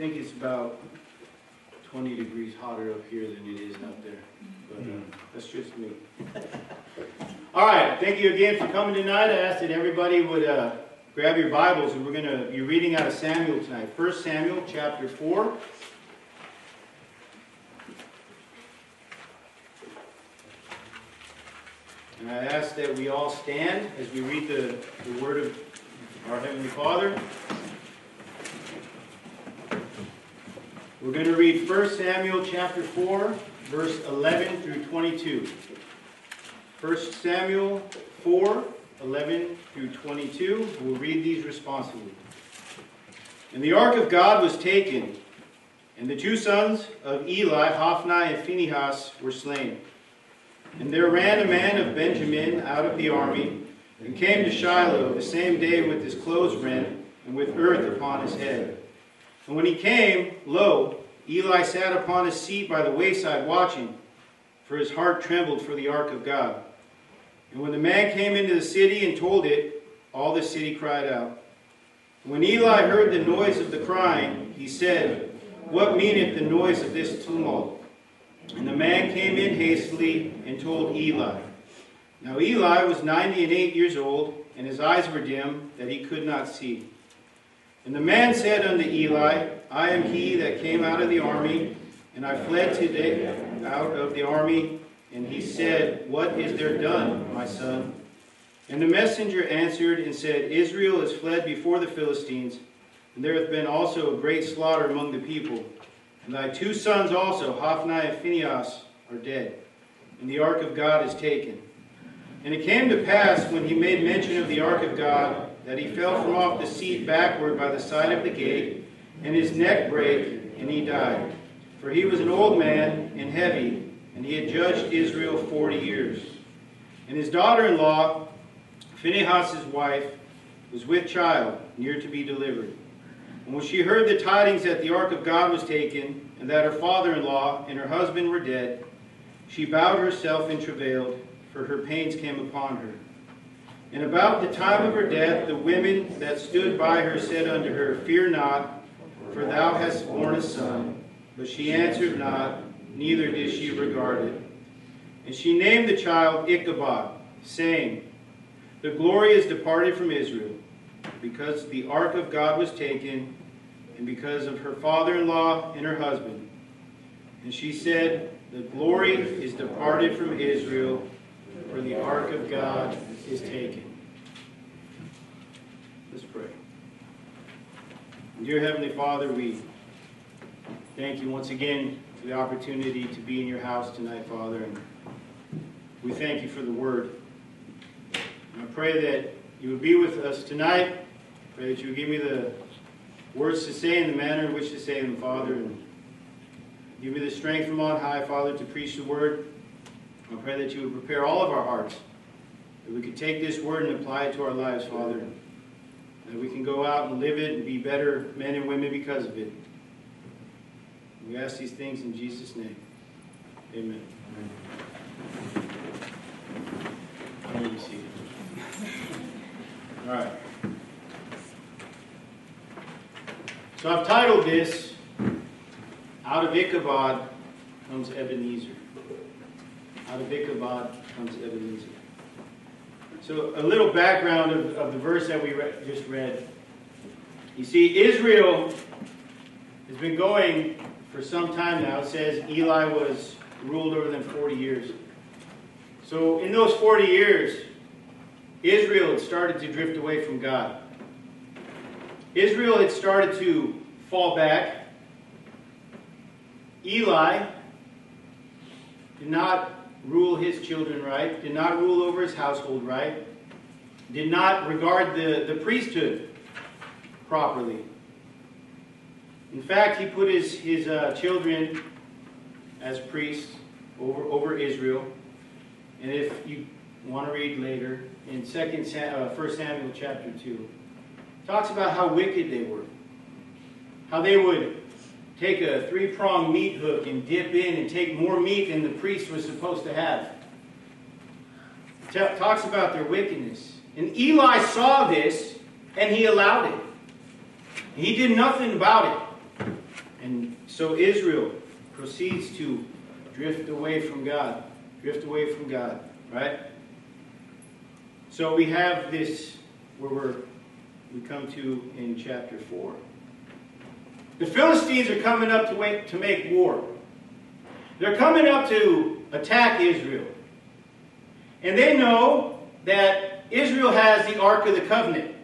think it's about 20 degrees hotter up here than it is out there. But that's just me. All right. Thank you again for coming tonight. I asked that everybody would grab your Bibles, and we're going to be reading out of Samuel tonight. 1 Samuel chapter 4. And I ask that we all stand as we read the Word of our Heavenly Father. We're going to read 1 Samuel chapter 4, verse 11 through 22. 1 Samuel 4, 11 through 22. We'll read these responsively. And the ark of God was taken, and the two sons of Eli, Hophni and Phinehas, were slain. And there ran a man of Benjamin out of the army, and came to Shiloh the same day with his clothes rent, and with earth upon his head. And when he came, lo, Eli sat upon his seat by the wayside watching, for his heart trembled for the ark of God. And when the man came into the city and told it, all the city cried out. And when Eli heard the noise of the crying, he said, "What meaneth the noise of this tumult?" And the man came in hastily and told Eli. Now Eli was 98 years old, and his eyes were dim, that he could not see. And the man said unto Eli, "I am he that came out of the army, and I fled today out of the army." And he said, "What is there done, my son?" And the messenger answered and said, "Israel is fled before the Philistines, and there hath been also a great slaughter among the people. And thy two sons also, Hophni and Phinehas, are dead, and the ark of God is taken." And it came to pass, when he made mention of the ark of God, that he fell from off the seat backward by the side of the gate, and his neck brake, and he died. For he was an old man and heavy, and he had judged Israel 40 years. And his daughter-in-law, Phinehas' wife, was with child, near to be delivered. And when she heard the tidings that the ark of God was taken, and that her father-in-law and her husband were dead, she bowed herself and travailed, for her pains came upon her. And about the time of her death, the women that stood by her said unto her, "Fear not, for thou hast borne a son." But she answered not, neither did she regard it. And she named the child Ichabod, saying, "The glory is departed from Israel, because the ark of God was taken, and because of her father-in-law and her husband." And she said, "The glory is departed from Israel, for the ark of God is taken." Let's pray. Dear Heavenly Father, we thank you once again for the opportunity to be in your house tonight, Father. And we thank you for the word. And I pray that you would be with us tonight. I pray that you would give me the words to say and the manner in which to say them, Father. And give me the strength from on high, Father, to preach the word. I pray that you would prepare all of our hearts, that we could take this word and apply it to our lives, Father. That we can go out and live it and be better men and women because of it. We ask these things in Jesus' name. Amen. Amen. All right. So I've titled this, "Out of Ichabod Comes Ebenezer." Out of Ichabod comes Ebenezer. So a little background of the verse that we just read. You see, Israel has been going for some time now. It says Eli was ruled over them 40 years. So in those 40 years, Israel had started to drift away from God. Israel had started to fall back. Eli did not rule his children right, did not rule over his household right, did not regard the priesthood properly. In fact, he put his children as priests over Israel. And if you want to read later, in 1 Samuel chapter 2, talks about how wicked they were. How they would take a three-pronged meat hook and dip in and take more meat than the priest was supposed to have. It talks about their wickedness. And Eli saw this, and he allowed it. He did nothing about it. And so Israel proceeds to drift away from God, right? So we have this where we come to in chapter 4. The Philistines are coming up to make war. They're coming up to attack Israel. And they know that Israel has the Ark of the Covenant.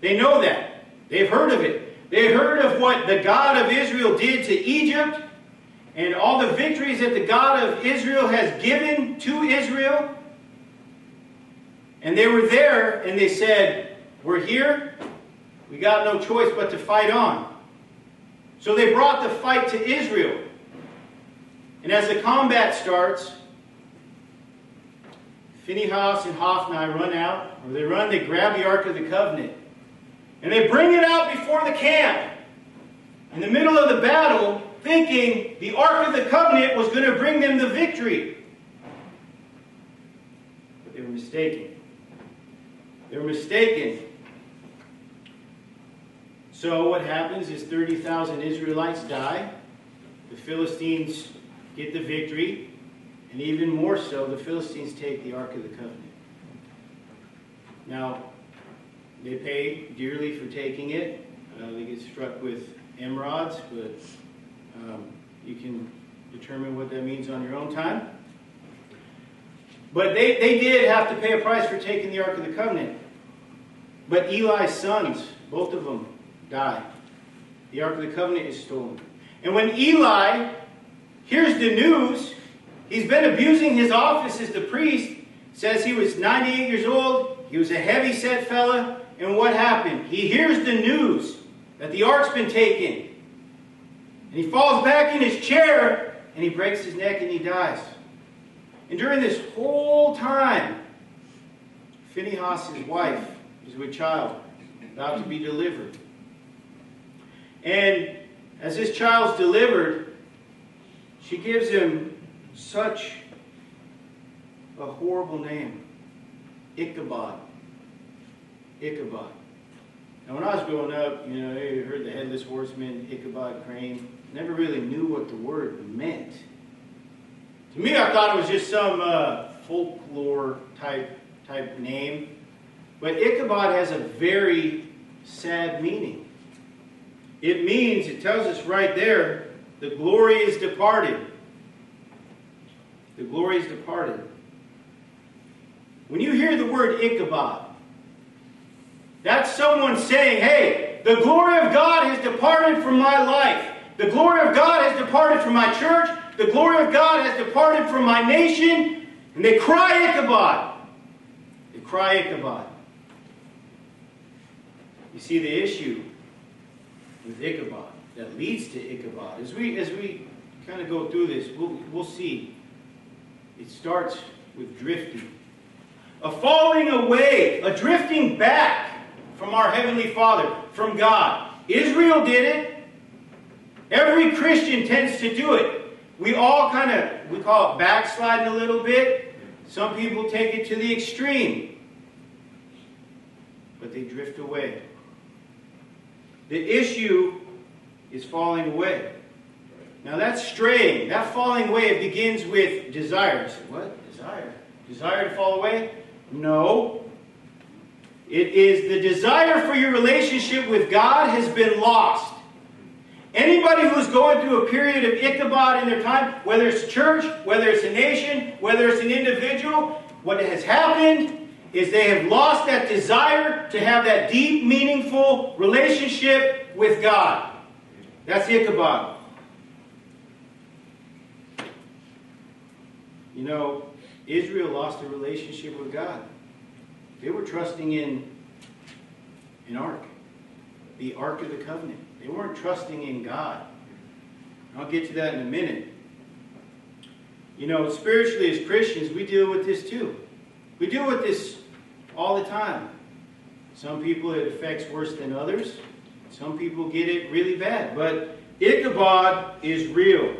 They know that. They've heard of it. They heard of what the God of Israel did to Egypt and all the victories that the God of Israel has given to Israel. And they were there and they said, "We're here. We got no choice but to fight on." So they brought the fight to Israel. And as the combat starts, Phinehas and Hophni run out. Or they run, they grab the Ark of the Covenant. And they bring it out before the camp. In the middle of the battle, thinking the Ark of the Covenant was going to bring them the victory. But they were mistaken. They were mistaken. So what happens is 30,000 Israelites die. The Philistines get the victory. And even more so, the Philistines take the Ark of the Covenant. Now, they pay dearly for taking it. They get struck with emerods, but you can determine what that means on your own time. But they did have to pay a price for taking the Ark of the Covenant. But Eli's sons, both of them, die. The Ark of the Covenant is stolen. And when Eli hears the news, he's been abusing his office as the priest. Says he was 98 years old. He was a heavy-set fella. And what happened? He hears the news that the ark's been taken. And he falls back in his chair, and he breaks his neck, and he dies. And during this whole time, Phinehas' wife is with child, about to be delivered. And as this child's delivered, she gives him such a horrible name. Ichabod. Ichabod. Now when I was growing up, you heard the Headless Horseman, Ichabod Crane. Never really knew what the word meant. To me, I thought it was just some folklore type name. But Ichabod has a very sad meaning. It means, it tells us right there, the glory is departed. The glory is departed. When you hear the word Ichabod, that's someone saying, hey, the glory of God has departed from my life. The glory of God has departed from my church. The glory of God has departed from my nation. And they cry Ichabod. They cry Ichabod. You see the issue with Ichabod that leads to Ichabod. As we kind of go through this, we'll see. It starts with drifting. A falling away, a drifting back from our Heavenly Father, from God. Israel did it. Every Christian tends to do it. We all we call it backsliding a little bit. Some people take it to the extreme. But they drift away. The issue is falling away. Now that's straying. That falling away begins with desire. So what? Desire? Desire to fall away? No. It is the desire for your relationship with God has been lost. Anybody who's going through a period of Ichabod in their time, whether it's church, whether it's a nation, whether it's an individual, what has happened is they have lost that desire to have that deep, meaningful relationship with God. That's Ichabod. Israel lost a relationship with God. They were trusting in an ark, the Ark of the Covenant. They weren't trusting in God. And I'll get to that in a minute. Spiritually as Christians, we deal with this too. We deal with this all the time. Some people it affects worse than others. Some people get it really bad. But Ichabod is real.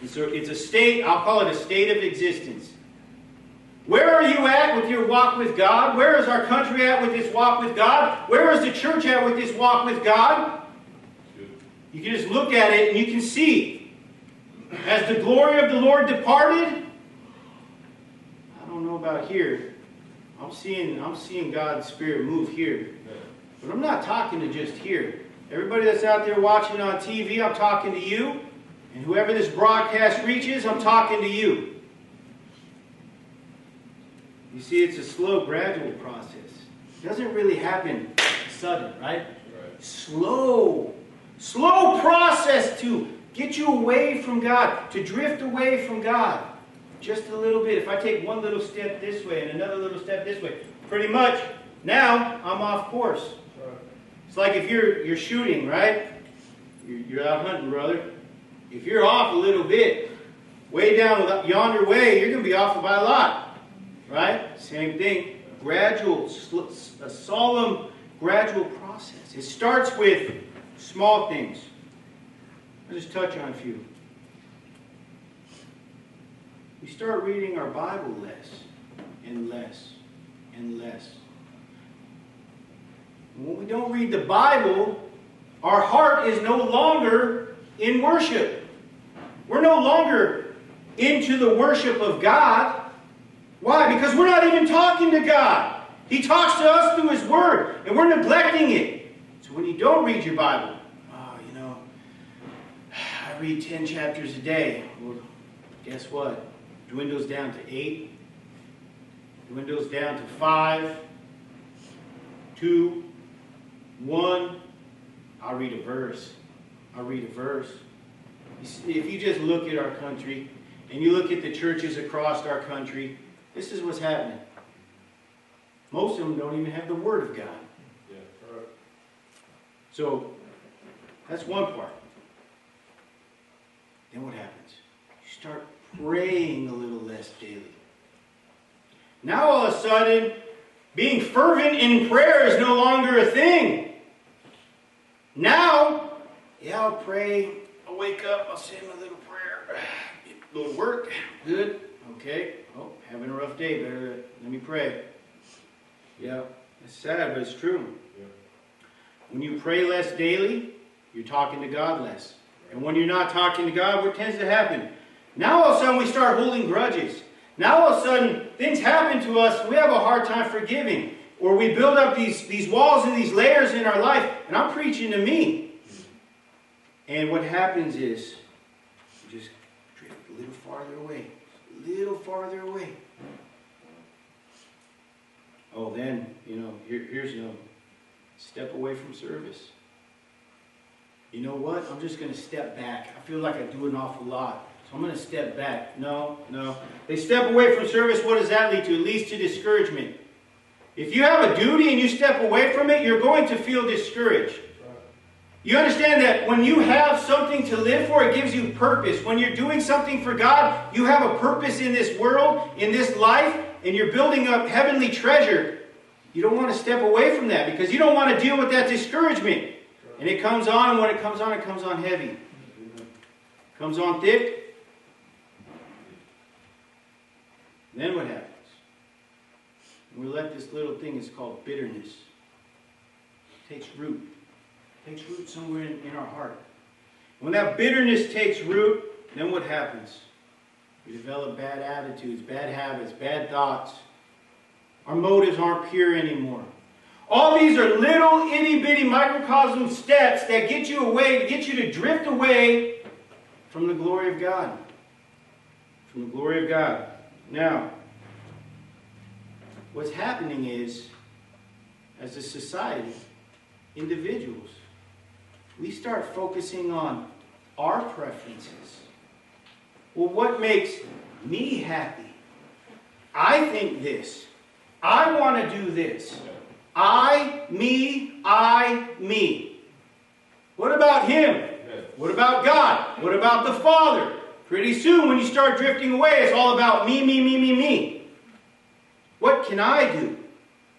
And so it's a state, I'll call it a state of existence. Where are you at with your walk with God? Where is our country at with this walk with God? Where is the church at with this walk with God? You can just look at it and you can see. As the glory of the Lord departed, I don't know about here. I'm seeing God's Spirit move here. But I'm not talking to just here. Everybody that's out there watching on TV, I'm talking to you. And whoever this broadcast reaches, I'm talking to you. You see, it's a slow, gradual process. It doesn't really happen sudden, right? Slow process to get you away from God, to drift away from God. Just a little bit. If I take one little step this way and another little step this way, pretty much now I'm off course. It's like if you're shooting, right? You're out hunting, brother. If you're off a little bit, way down yonder way, you're going to be off by a lot, right? Same thing. A solemn, gradual process. It starts with small things. I'll just touch on a few. We start reading our Bible less and less and less. When we don't read the Bible, our heart is no longer in worship. We're no longer into the worship of God. Why? Because we're not even talking to God. He talks to us through His Word, and we're neglecting it. So when you don't read your Bible, I read 10 chapters a day. Well, guess what? Dwindles down to 8. Dwindles down to 5. 2. 1. I'll read a verse. You see, if you just look at our country, and you look at the churches across our country, this is what's happening. Most of them don't even have the Word of God. Yeah, correct. So, that's one part. Then what happens? You start praying a little less daily. Now all of a sudden, being fervent in prayer is no longer a thing. Now, I'll pray. I'll wake up. I'll say my little prayer. It'll work. Good. Okay. Oh, having a rough day. Better let me pray. Yeah, it's sad, but it's true. Yeah. When you pray less daily, you're talking to God less. And when you're not talking to God, what tends to happen? Now all of a sudden we start holding grudges. Now all of a sudden things happen to us and we have a hard time forgiving. Or we build up these walls and these layers in our life. And I'm preaching to me. And what happens is we just drift a little farther away. A little farther away. Oh, then, here's another one. Step away from service. You know what? I'm just going to step back. I feel like I do an awful lot. So I'm going to step back. No. They step away from service. What does that lead to? It leads to discouragement. If you have a duty and you step away from it, you're going to feel discouraged. You understand that when you have something to live for, it gives you purpose. When you're doing something for God, you have a purpose in this world, in this life, and you're building up heavenly treasure. You don't want to step away from that because you don't want to deal with that discouragement. And it comes on, and when it comes on heavy. It comes on thick. And then what happens? We let this little thing, it's called bitterness. It takes root. It takes root somewhere in our heart. When that bitterness takes root, then what happens? We develop bad attitudes, bad habits, bad thoughts. Our motives aren't pure anymore. All these are little itty-bitty microcosm steps that get you away, get you to drift away from the glory of God. From the glory of God. Now, what's happening is, as a society, individuals, we start focusing on our preferences. Well, what makes me happy? I think this. I want to do this. I, me. What about him? What about God? What about the Father? Pretty soon when you start drifting away, it's all about me. What can I do?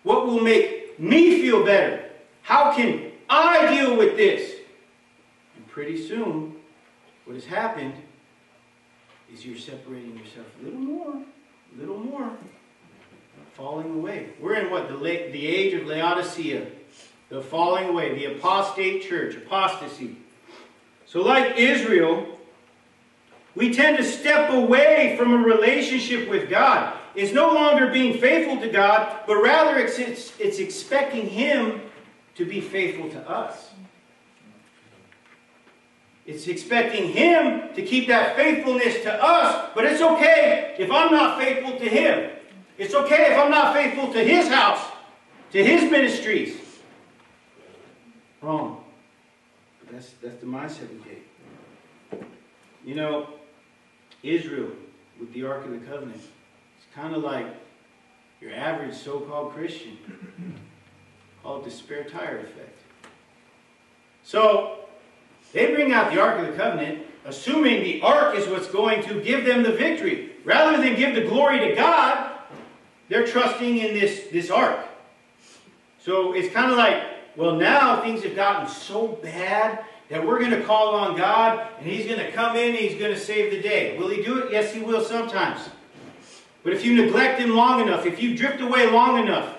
What will make me feel better? How can I deal with this? And pretty soon, what has happened is you're separating yourself a little more. Falling away. We're in what? The age of Laodicea. The falling away. The apostate church. Apostasy. So like Israel, we tend to step away from a relationship with God. It's no longer being faithful to God, but rather it's expecting Him to be faithful to us. It's expecting Him to keep that faithfulness to us, but it's okay if I'm not faithful to Him. It's okay if I'm not faithful to His house, to His ministries. Wrong. That's the mindset we get. You know, Israel, with the Ark of the Covenant, it's kind of like your average so-called Christian. Called the spare tire effect. So, they bring out the Ark of the Covenant, assuming the Ark is what's going to give them the victory. Rather than give the glory to God, they're trusting in this Ark. So it's kind of like, well, now things have gotten so bad that we're going to call on God, and He's going to come in and He's going to save the day. Will He do it? Yes, He will sometimes. But if you neglect Him long enough, if you drift away long enough,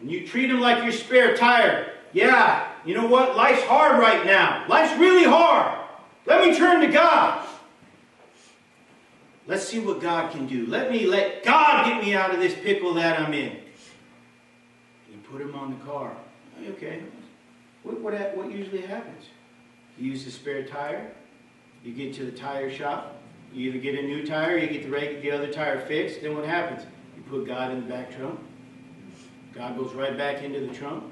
and you treat Him like your spare tire, yeah, you know what? Life's hard right now. Life's really hard. Let me turn to God. Let's see what God can do. Let God get me out of this pickle that I'm in. You put Him on the car. Okay. What usually happens? You use the spare tire. You get to the tire shop. You either get a new tire or you get the other tire fixed. Then what happens? You put God in the back trunk. God goes right back into the trunk.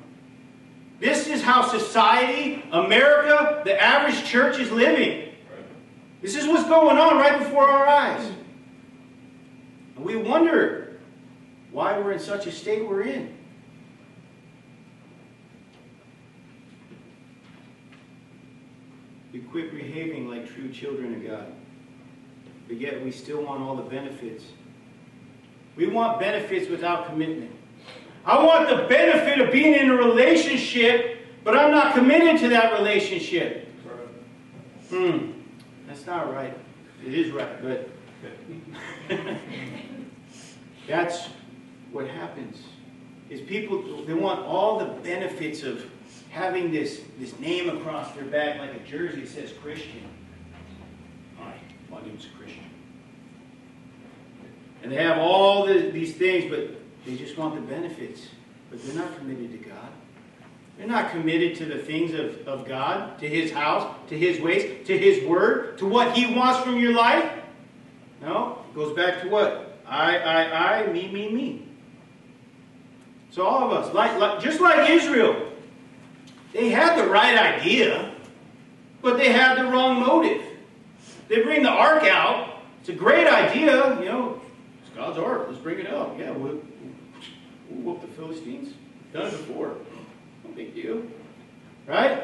This is how society, America, the average church is living. This is what's going on right before our eyes. And we wonder why we're in such a state we're in. We quit behaving like true children of God, but yet we still want all the benefits. We want benefits without commitment. I want the benefit of being in a relationship, but I'm not committed to that relationship. That's not right. It is right, but that's what happens. Is people, they want all the benefits of having this name across their back, like a jersey that says Christian. Alright, my name's Christian. And they have all these things, but they just want the benefits, but they're not committed to God. They're not committed to the things of God, to His house, to His ways, to His word, to what He wants from your life. No, it goes back to what? I, me. So all of us, just like Israel, they had the right idea, but they had the wrong motive. They bring the ark out. It's a great idea, you know. It's God's ark. Let's bring it out. Yeah, we'll whoop the Philistines. Done it before. No big deal. Right?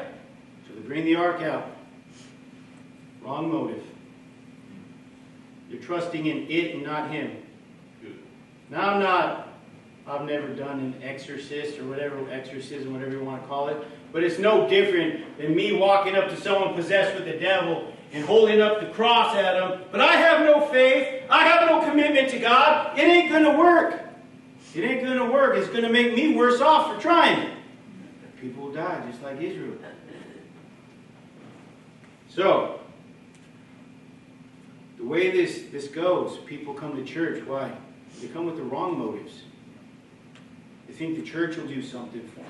So they bring the ark out. Wrong motive. You're trusting in it and not Him. Good. Now I've never done an exorcist or whatever, exorcism, whatever you want to call it. But it's no different than me walking up to someone possessed with the devil and holding up the cross at them. But I have no faith. I have no commitment to God. It ain't going to work. It ain't going to work. It's going to make me worse off for trying it. People will die just like Israel. So, the way this goes, people come to church. Why? They come with the wrong motives. They think the church will do something for them.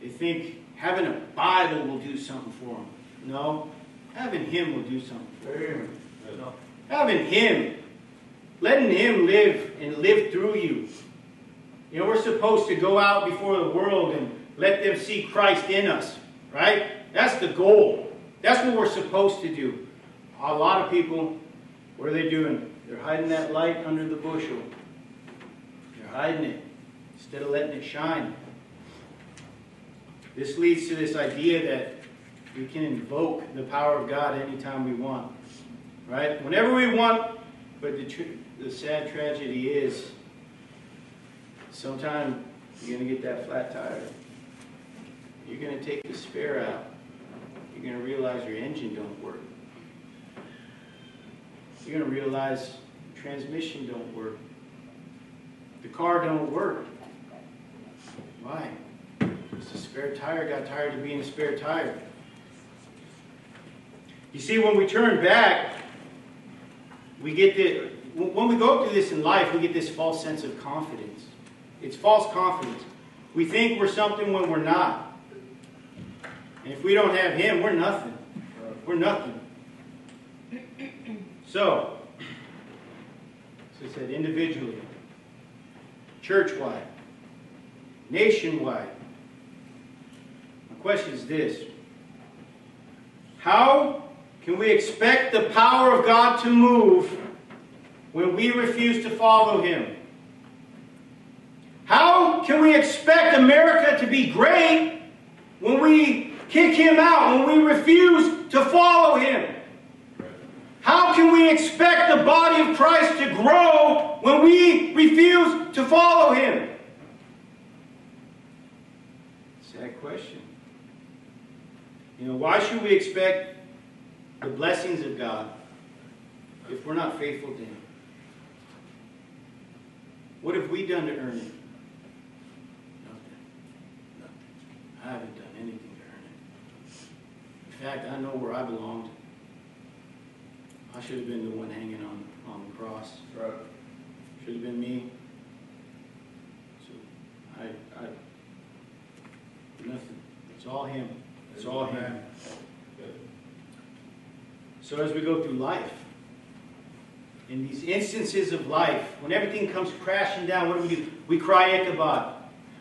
They think having a Bible will do something for them. No, having Him will do something for them. Having Him. Letting Him live and live through you. You know, we're supposed to go out before the world and let them see Christ in us, right? That's the goal. That's what we're supposed to do. A lot of people, what are they doing? They're hiding that light under the bushel. They're hiding it instead of letting it shine. This leads to this idea that we can invoke the power of God anytime we want, right? Whenever we want. But the sad tragedy is, sometime you're going to get that flat tire. You're going to take the spare out. You're going to realize your engine don't work. You're going to realize the transmission don't work. The car don't work. Why? Because the spare tire got tired of being a spare tire. You see, when we turn back, we get the, when we go through this in life, we get this false sense of confidence. It's false confidence. We think we're something when we're not. And if we don't have Him, we're nothing. We're nothing. So, as I said, individually, church-wide, nationwide, my question is this. How can we expect the power of God to move when we refuse to follow Him? How can we expect America to be great when we kick Him out, when we refuse to follow Him? How can we expect the body of Christ to grow when we refuse to follow Him? Sad question. You know, why should we expect the blessings of God if we're not faithful to Him? What have we done to earn it? Nothing. I haven't done anything to earn it. In fact, I know where I belonged. I should have been the one hanging on the cross. Right. Should have been me. So nothing. It's all Him. It's all Him. So as we go through life, in these instances of life, when everything comes crashing down, what do? We cry Ichabod.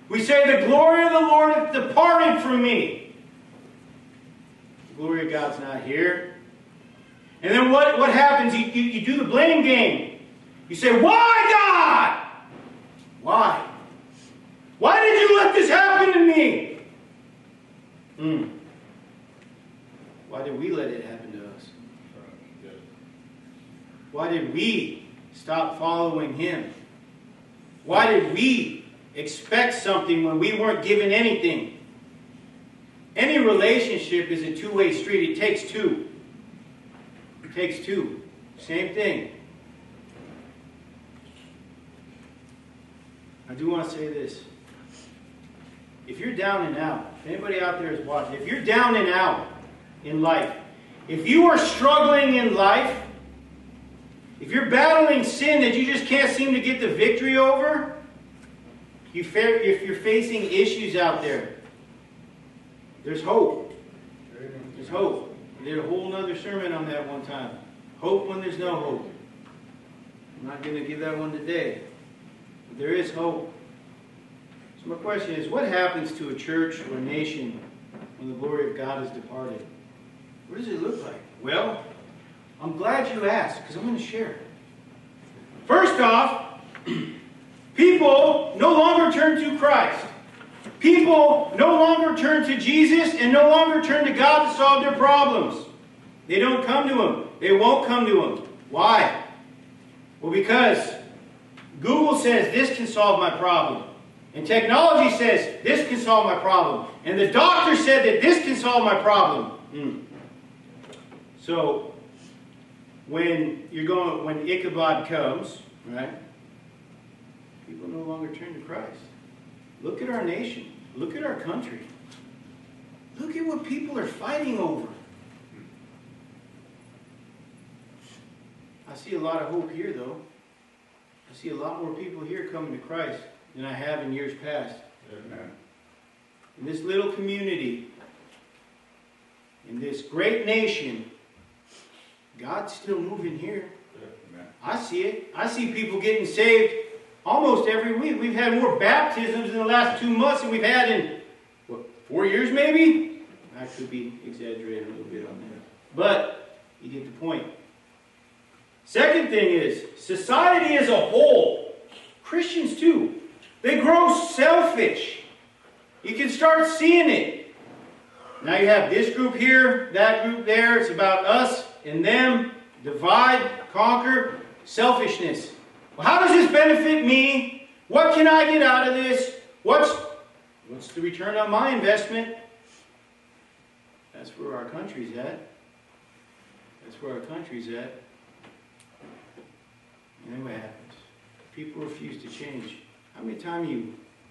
We say, the glory of the Lord hath departed from me. The glory of God's not here. And then what happens? You do the blame game. You say, why, God? Why? Why did you let this happen to me? Why did we let it happen to us? Why did we stop following Him? Why did we expect something when we weren't given anything? Any relationship is a two-way street. It takes two. It takes two. Same thing. I do want to say this. If you're down and out, if anybody out there is watching, if you're down and out in life, if you are struggling in life, if you're battling sin that you just can't seem to get the victory over, if you're facing issues out there, there's hope. There's hope. I did a whole other sermon on that one time. Hope when there's no hope. I'm not going to give that one today. But there is hope. So my question is, what happens to a church or a nation when the glory of God is departed? What does it look like? Well, I'm glad you asked, because I'm going to share. First off, people no longer turn to Christ. People no longer turn to Jesus and no longer turn to God to solve their problems. They don't come to Him. They won't come to Him. Why? Well, because Google says this can solve my problem. And technology says this can solve my problem. And the doctor said that this can solve my problem. So, when Ichabod comes, right? People no longer turn to Christ. Look at our nation. Look at our country. Look at what people are fighting over. I see a lot of hope here, though. I see a lot more people here coming to Christ than I have in years past. Amen. In this little community, in this great nation, God's still moving here. Amen. I see it. I see people getting saved almost every week. We've had more baptisms in the last 2 months than we've had in, what, 4 years maybe? I could be exaggerating a little bit on that. But you get the point. Second thing is, society as a whole, Christians too, they grow selfish. You can start seeing it. Now you have this group here, that group there. It's about us and them, divide, conquer, selfishness. Well, how does this benefit me? What can I get out of this? What's the return on my investment? That's where our country's at. That's where our country's at. And then what happens? People refuse to change. How many times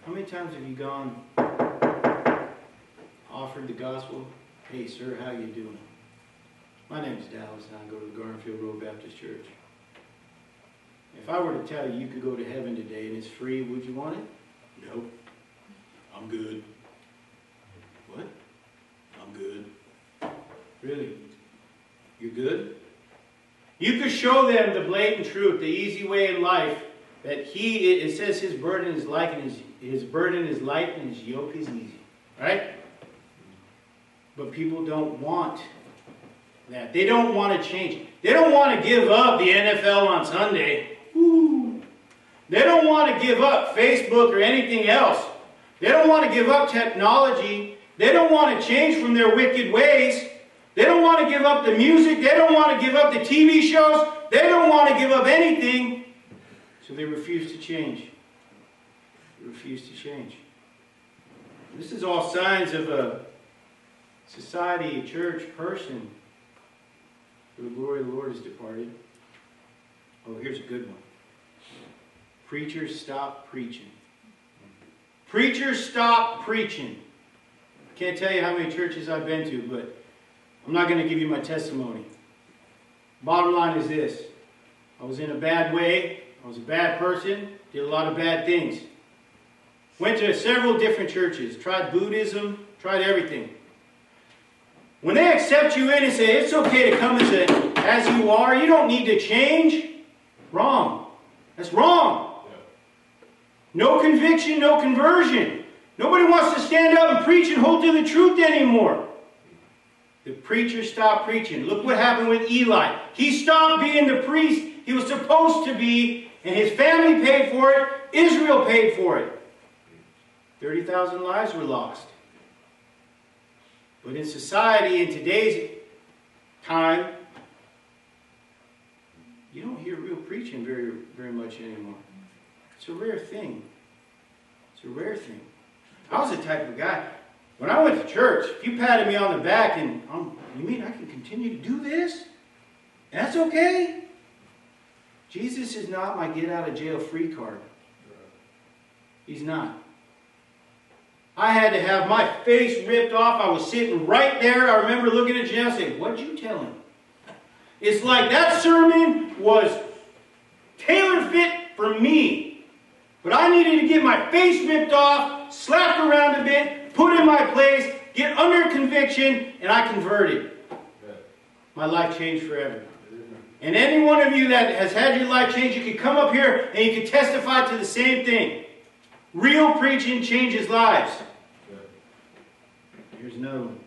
have you gone, offered the gospel? Hey, sir, how you doing? My name is Dallas and I go to the Garnerfield Road Baptist Church. If I were to tell you you could go to heaven today and it's free, would you want it? No. I'm good. What? I'm good. Really? You're good? You could show them the blatant truth, the easy way in life, that it says his burden is light and his yoke is easy. Right? But people don't want that. They don't want to change. They don't want to give up the NFL on Sunday. Woo. They don't want to give up Facebook or anything else. They don't want to give up technology. They don't want to change from their wicked ways. They don't want to give up the music. They don't want to give up the TV shows. They don't want to give up anything. So they refuse to change. They refuse to change. This is all signs of a society, a church, person. For the glory of the Lord is departed. Oh, here's a good one. Preachers stop preaching. Preachers stop preaching. I can't tell you how many churches I've been to, but I'm not going to give you my testimony. Bottom line is this. I was in a bad way. I was a bad person. Did a lot of bad things. Went to several different churches. Tried Buddhism. Tried everything. When they accept you in and say, it's okay to come as you are, you don't need to change. Wrong. That's wrong. No conviction, no conversion. Nobody wants to stand up and preach and hold to the truth anymore. The preacher stopped preaching. Look what happened with Eli. He stopped being the priest he was supposed to be, and his family paid for it. Israel paid for it. 30,000 lives were lost. But in society, in today's time, you don't hear real preaching very, very much anymore. It's a rare thing. It's a rare thing. I was the type of guy, when I went to church, if you patted me on the back and, you mean I can continue to do this? That's okay? Jesus is not my get-out-of-jail-free card. He's not. I had to have my face ripped off. I was sitting right there. I remember looking at Janelle and saying, what'd you tell him? It's like that sermon was tailor fit for me. But I needed to get my face ripped off, slapped around a bit, put in my place, get under conviction, and I converted. My life changed forever. And any one of you that has had your life change, you can come up here and you can testify to the same thing. Real preaching changes lives. Here's another one.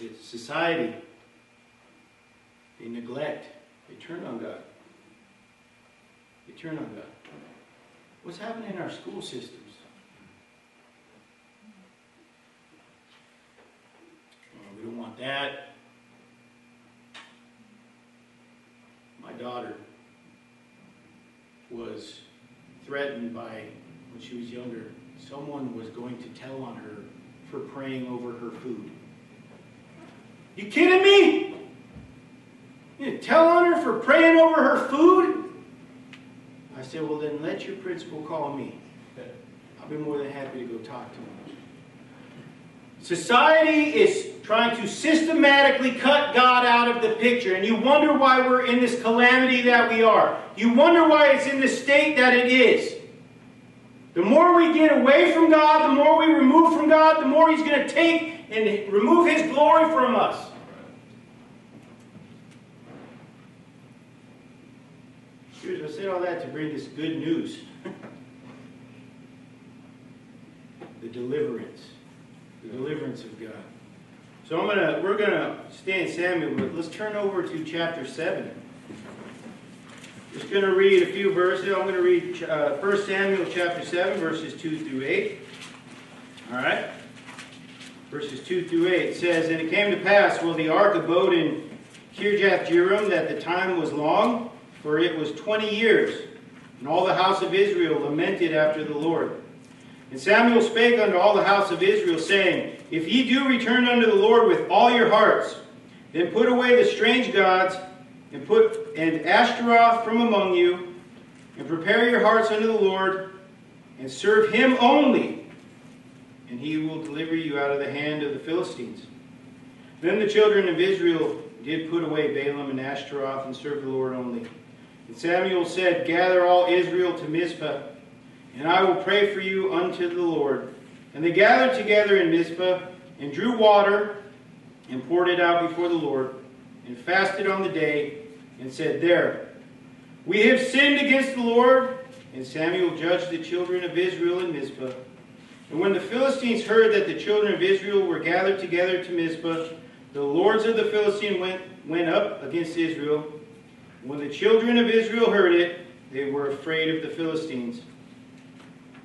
It's society. They neglect. They turn on God. They turn on God. What's happening in our school systems? Oh, we don't want that. My daughter was threatened by, when she was younger, someone was going to tell on her for praying over her food. You kidding me? You tell on her for praying over her food? I said, well then let your principal call me. I'll be more than happy to go talk to him. Society is trying to systematically cut God out of the picture, and you wonder why we're in this calamity that we are. You wonder why it's in the state that it is. The more we get away from God, the more we remove from God, the more He's going to take and remove His glory from us. I said all that to bring this good news. The deliverance. The deliverance of God. So we're going to stay in Samuel, but let's turn over to chapter 7. Just going to read a few verses. I'm going to read 1 Samuel chapter 7, verses 2 through 8. All right? Verses 2 through 8 says, and it came to pass, while the ark abode in Kirjath-Jearim, that the time was long, for it was 20 years. And all the house of Israel lamented after the Lord. And Samuel spake unto all the house of Israel, saying, if ye do return unto the Lord with all your hearts, then put away the strange gods, and put Ashtaroth from among you, and prepare your hearts unto the Lord, and serve Him only, and He will deliver you out of the hand of the Philistines. Then the children of Israel did put away Balaam and Ashtaroth and serve the Lord only. And Samuel said, Gather all Israel to Mizpah, and I will pray for you unto the Lord. And they gathered together in Mizpah, and drew water, and poured it out before the Lord, and fasted on the day, and said, There, we have sinned against the Lord. And Samuel judged the children of Israel in Mizpah. And when the Philistines heard that the children of Israel were gathered together to Mizpah, the lords of the Philistines went up against Israel. When the children of Israel heard it, they were afraid of the Philistines.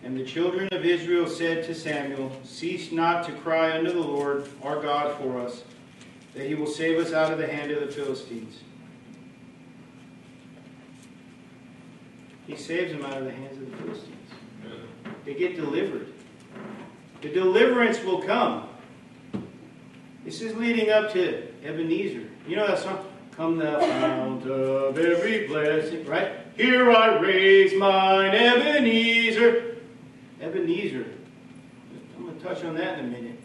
And the children of Israel said to Samuel, Cease not to cry unto the Lord our God for us, that he will save us out of the hand of the Philistines. He saves them out of the hands of the Philistines. They get delivered. The deliverance will come. This is leading up to Ebenezer. You know that song? Come thou fount of every blessing, right? Here I raise mine Ebenezer. Ebenezer. I'm going to touch on that in a minute.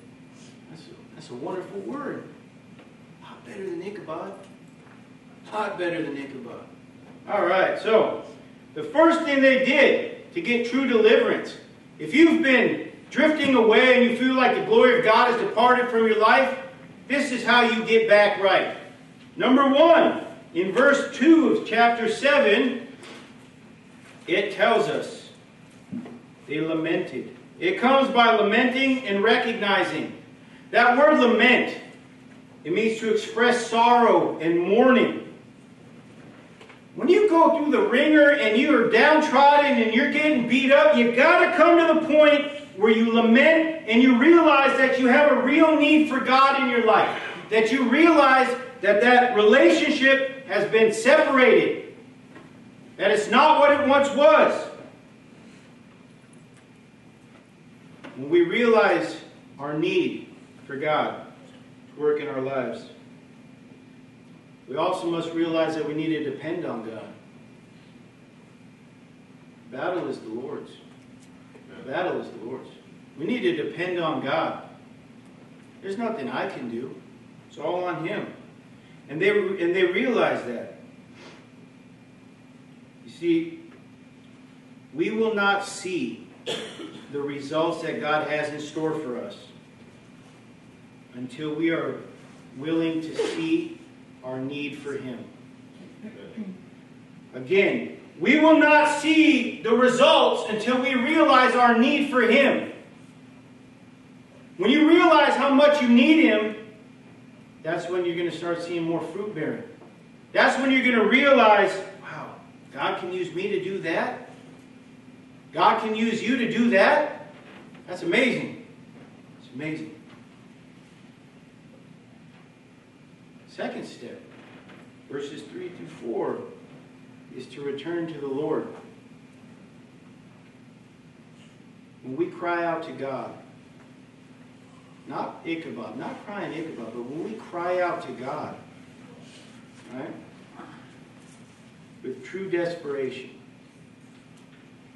That's a wonderful word. A lot better than Ichabod. A lot better than Ichabod. Alright, so the first thing they did to get true deliverance. If you've been drifting away and you feel like the glory of God has departed from your life, this is how you get back right. Number one, in verse 2 of chapter 7, it tells us they lamented. It comes by lamenting and recognizing. That word lament, it means to express sorrow and mourning. When you go through the ringer and you are downtrodden and you're getting beat up, you've got to come to the point where you lament and you realize that you have a real need for God in your life. That you realize that relationship has been separated. That it's not what it once was. When we realize our need for God to work in our lives, we also must realize that we need to depend on God. The battle is the Lord's. The battle is the Lord's. We need to depend on God. There's nothing I can do. It's all on Him. And they realized that. You see, we will not see the results that God has in store for us until we are willing to see our need for Him. Again, we will not see the results until we realize our need for Him. When you realize how much you need Him, that's when you're going to start seeing more fruit bearing. That's when you're going to realize, wow, God can use me to do that. God can use you to do that. That's amazing. It's amazing. Second step, verses 3 through 4, is to return to the Lord. When we cry out to God, not Ichabod, not crying Ichabod, but when we cry out to God, right, with true desperation.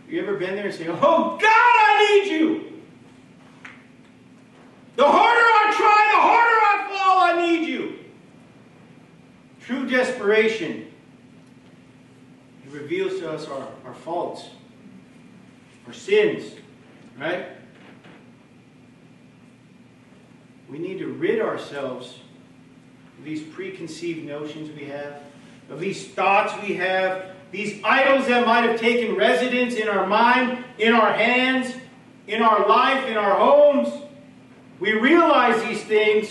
Have you ever been there and say, Oh God, I need you! The harder I try, the harder I fall, I need you! True desperation. It reveals to us our faults, our sins, right? We need to rid ourselves of these preconceived notions we have, of these thoughts we have, these idols that might have taken residence in our mind, in our hands, in our life, in our homes. We realize these things.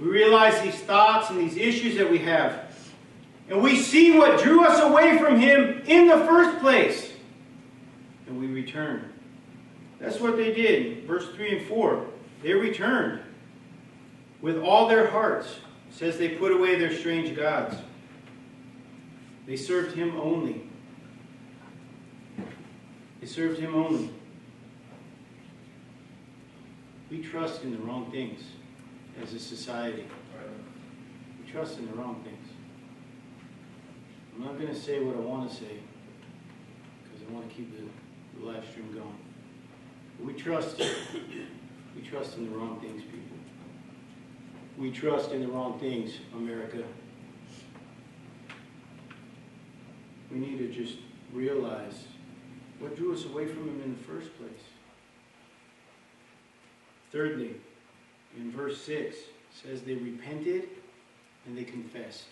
We realize these thoughts and these issues that we have. And we see what drew us away from Him in the first place. And we return. That's what they did. Verse 3 and 4. They returned with all their hearts. It says they put away their strange gods. They served Him only. They served Him only. We trust in the wrong things as a society. We trust in the wrong things. I'm not going to say what I want to say because I want to keep the live stream going. We trust in the wrong things, people. We trust in the wrong things, America. We need to just realize what drew us away from him in the first place. Thirdly, in verse 6, it says they repented and they confessed.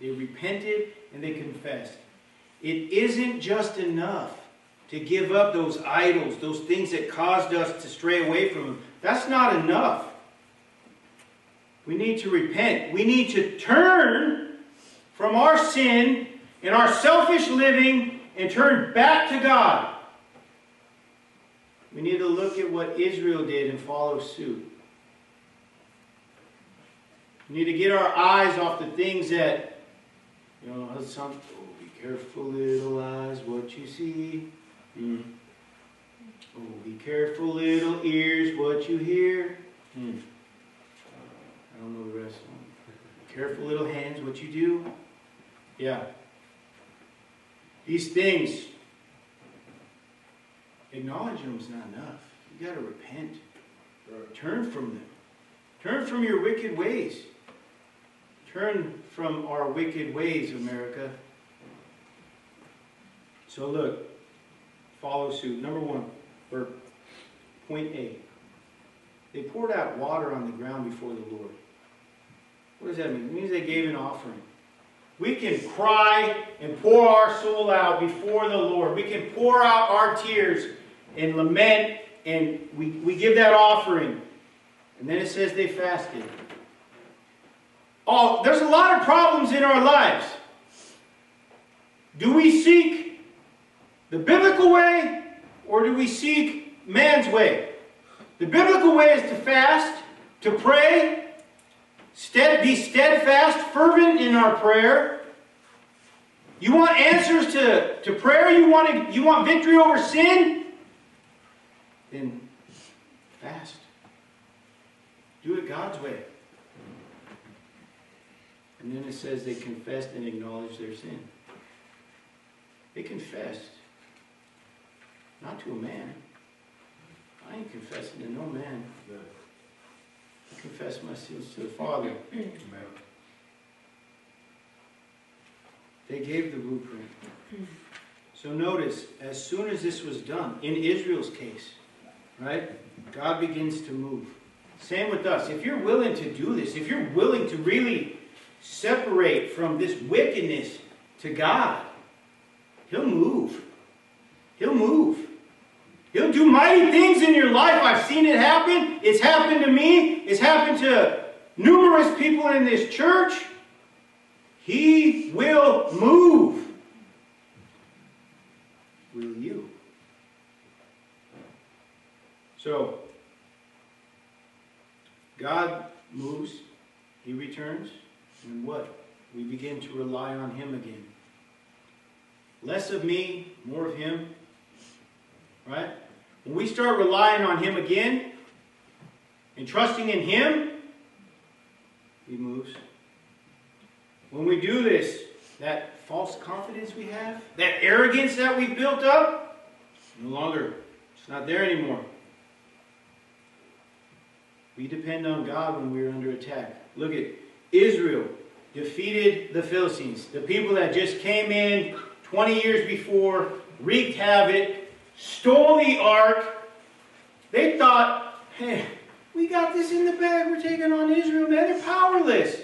They repented and they confessed. It isn't just enough to give up those idols, those things that caused us to stray away from him. That's not enough. We need to repent. We need to turn from our sin and our selfish living and turn back to God. We need to look at what Israel did and follow suit. We need to get our eyes off the things that, you know, oh, be careful, little eyes, what you see. Oh, be careful, little ears, what you hear. I don't know the rest of them. Be careful, little hands, what you do. Yeah. These things, acknowledging them is not enough. You've got to repent. Turn from them. Turn from your wicked ways. Turn from our wicked ways, America. So look, follow suit. Number one, or point A. They poured out water on the ground before the Lord. What does that mean? It means they gave an offering. We can cry and pour our soul out before the Lord. We can pour out our tears and lament, and we give that offering. And then it says they fasted. Oh, there's a lot of problems in our lives. Do we seek the biblical way, or do we seek man's way? The biblical way is to fast, to pray, be steadfast, fervent in our prayer. You want answers to prayer? You want victory over sin? Then fast. Do it God's way. And then it says they confessed and acknowledged their sin. They confessed. Not to a man. I ain't confessing to no man. I confess my sins to the Father. Amen. They gave the blueprint. So notice, as soon as this was done, in Israel's case, right, God begins to move. Same with us. If you're willing to do this, if you're willing to really separate from this wickedness to God, He'll move. He'll move. He'll do mighty things in your life. I've seen it happen. It's happened to me. It's happened to numerous people in this church. He will move. Will you? So, God moves. He returns. And what? We begin to rely on Him again. Less of me, more of Him. Right? When we start relying on Him again and trusting in Him, He moves. When we do this, that false confidence we have, that arrogance that we've built up, no longer. It's not there anymore. We depend on God when we're under attack. Look at Israel defeated the Philistines. The people that just came in 20 years before, wreaked havoc, stole the ark. They thought, hey, we got this in the bag. We're taking on Israel, man. They're powerless.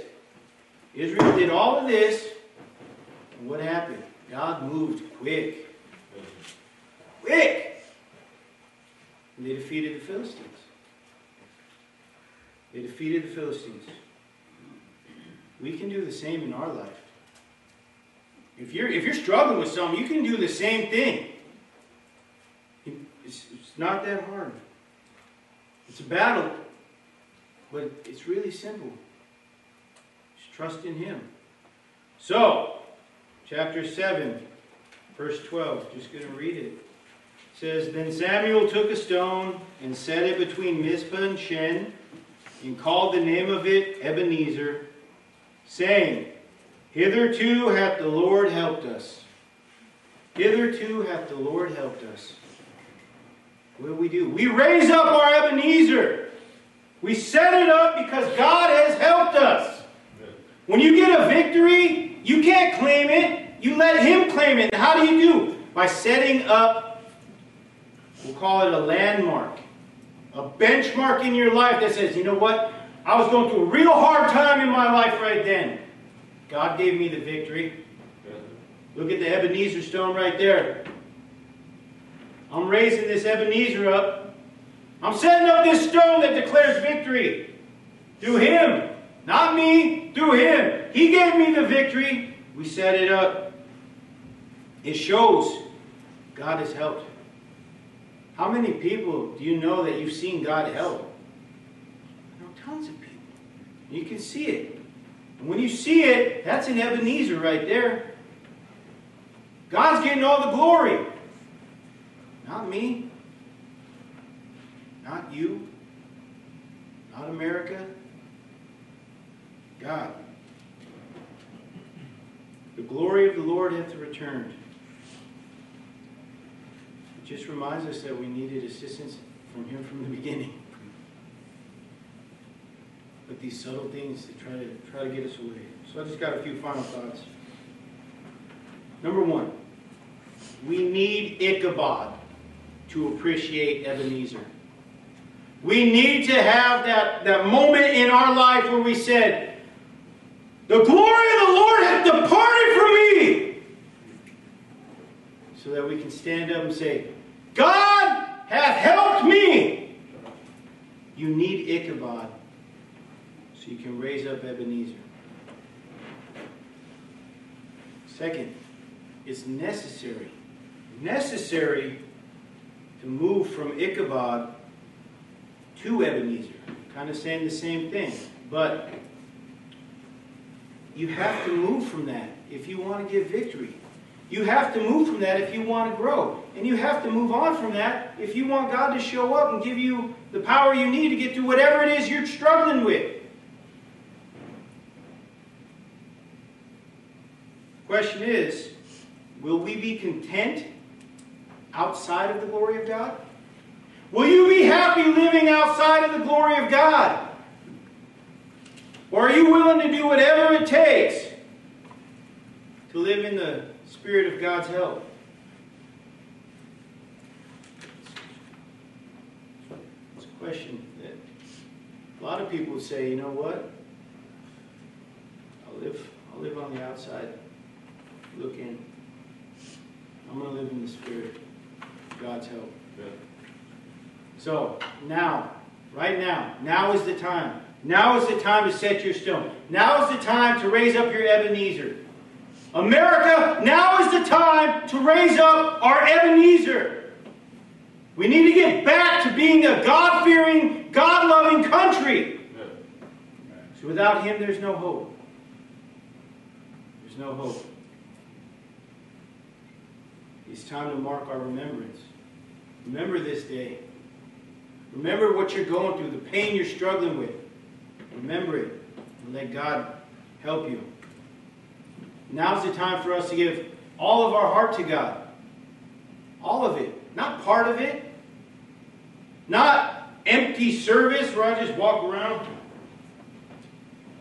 Israel did all of this. And what happened? God moved quick. Quick! And they defeated the Philistines. They defeated the Philistines. We can do the same in our life. If you're struggling with something, you can do the same thing. It's not that hard. It's a battle, but it's really simple. Just trust in Him. So, chapter 7, verse 12. Just going to read it. It says, Then Samuel took a stone and set it between Mizpah and Shen, and called the name of it Ebenezer, saying, Hitherto hath the Lord helped us. Hitherto hath the Lord helped us. What do? We raise up our Ebenezer. We set it up because God has helped us. When you get a victory, you can't claim it. You let Him claim it. And how do you do? By setting up, we'll call it a landmark, a benchmark in your life that says, you know what? I was going through a real hard time in my life right then. God gave me the victory. Look at the Ebenezer stone right there. I'm raising this Ebenezer up. I'm setting up this stone that declares victory. Through Him. Not me. Through Him. He gave me the victory. We set it up. It shows God has helped. How many people do you know that you've seen God help? I know tons of people. You can see it. And when you see it, that's an Ebenezer right there. God's getting all the glory. Not me. Not you. Not America. God. The glory of the Lord hath returned. It just reminds us that we needed assistance from Him from the beginning. But these subtle things that try to get us away. So I just got a few final thoughts. Number one, we need Ichabod to appreciate Ebenezer. We need to have that moment in our life where we said, the glory of the Lord hath departed from me. So that we can stand up and say, God hath helped me. You need Ichabod so you can raise up Ebenezer. Second, it's necessary to move from Ichabod to Ebenezer. Kind of saying the same thing, but you have to move from that if you want to get victory. You have to move from that if you want to grow. And you have to move on from that if you want God to show up and give you the power you need to get through whatever it is you're struggling with. Question is, will we be content outside of the glory of God? Will you be happy living outside of the glory of God? Or are you willing to do whatever it takes to live in the spirit of God's help? It's a question that a lot of people say, you know what? I'll live on the outside. Look in. I'm going to live in the spirit of God's help. Yeah. So, now is the time. Now is the time to set your stone. Now is the time to raise up your Ebenezer. America, now is the time to raise up our Ebenezer. We need to get back to being a God-fearing, God-loving country. Yeah. So without Him, there's no hope. There's no hope. It's time to mark our remembrance. Remember this day. Remember what you're going through, the pain you're struggling with. Remember it and let God help you. Now's the time for us to give all of our heart to God. All of it. Not part of it. Not empty service where I just walk around.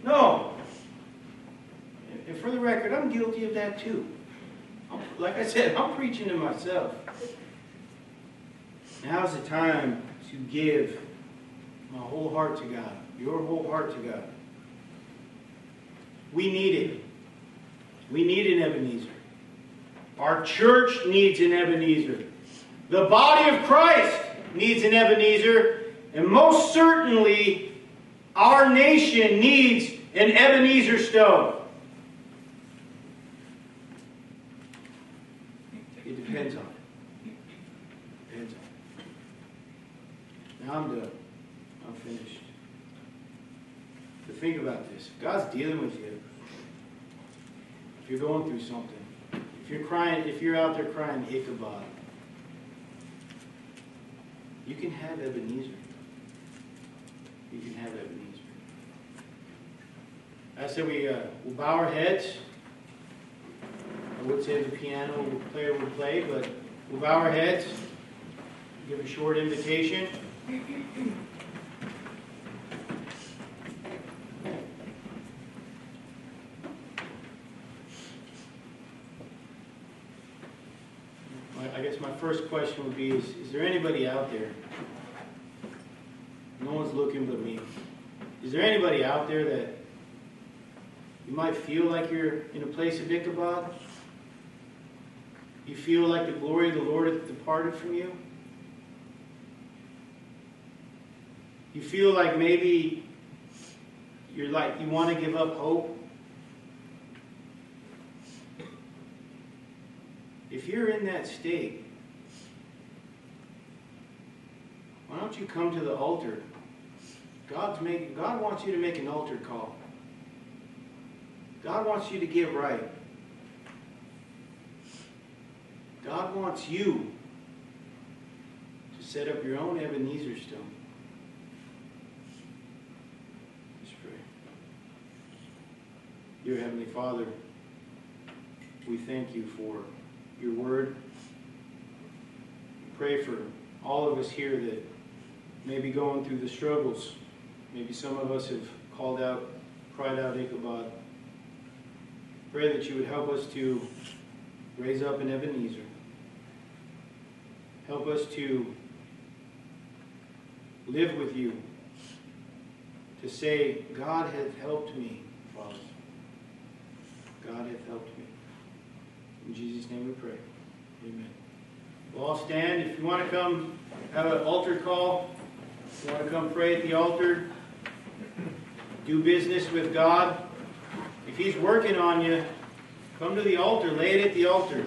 No. And for the record, I'm guilty of that too. Like I said, I'm preaching to myself. Now's the time to give my whole heart to God. Your whole heart to God. We need it. We need an Ebenezer. Our church needs an Ebenezer. The body of Christ needs an Ebenezer. And most certainly, our nation needs an Ebenezer stone. Depends on it. Now I'm done. I'm finished. So think about this. If God's dealing with you, if you're going through something, if you're crying, if you're out there crying Ichabod, you can have Ebenezer. You can have Ebenezer. I said we'll bow our heads. I would say the piano player would play, but we'll bow our heads, give a short invitation. guess my first question would be, is there anybody out there? No one's looking but me. Is there anybody out there that you might feel like you're in a place of Ichabod? You feel like the glory of the Lord has departed from you? You feel like maybe you're like you want to give up hope? If you're in that state, why don't you come to the altar? God wants you to make an altar call. God wants you to get right. God wants you to set up your own Ebenezer stone. Let's pray. Dear Heavenly Father, we thank you for your word. We pray for all of us here that may be going through the struggles. Maybe some of us have cried out Ichabod. Pray that you would help us to raise up an Ebenezer. Help us to live with you. To say, God hath helped me, Father. God hath helped me. In Jesus' name we pray. Amen. We'll all stand. If you want to come have an altar call, if you want to come pray at the altar, do business with God. If He's working on you, come to the altar, lay it at the altar.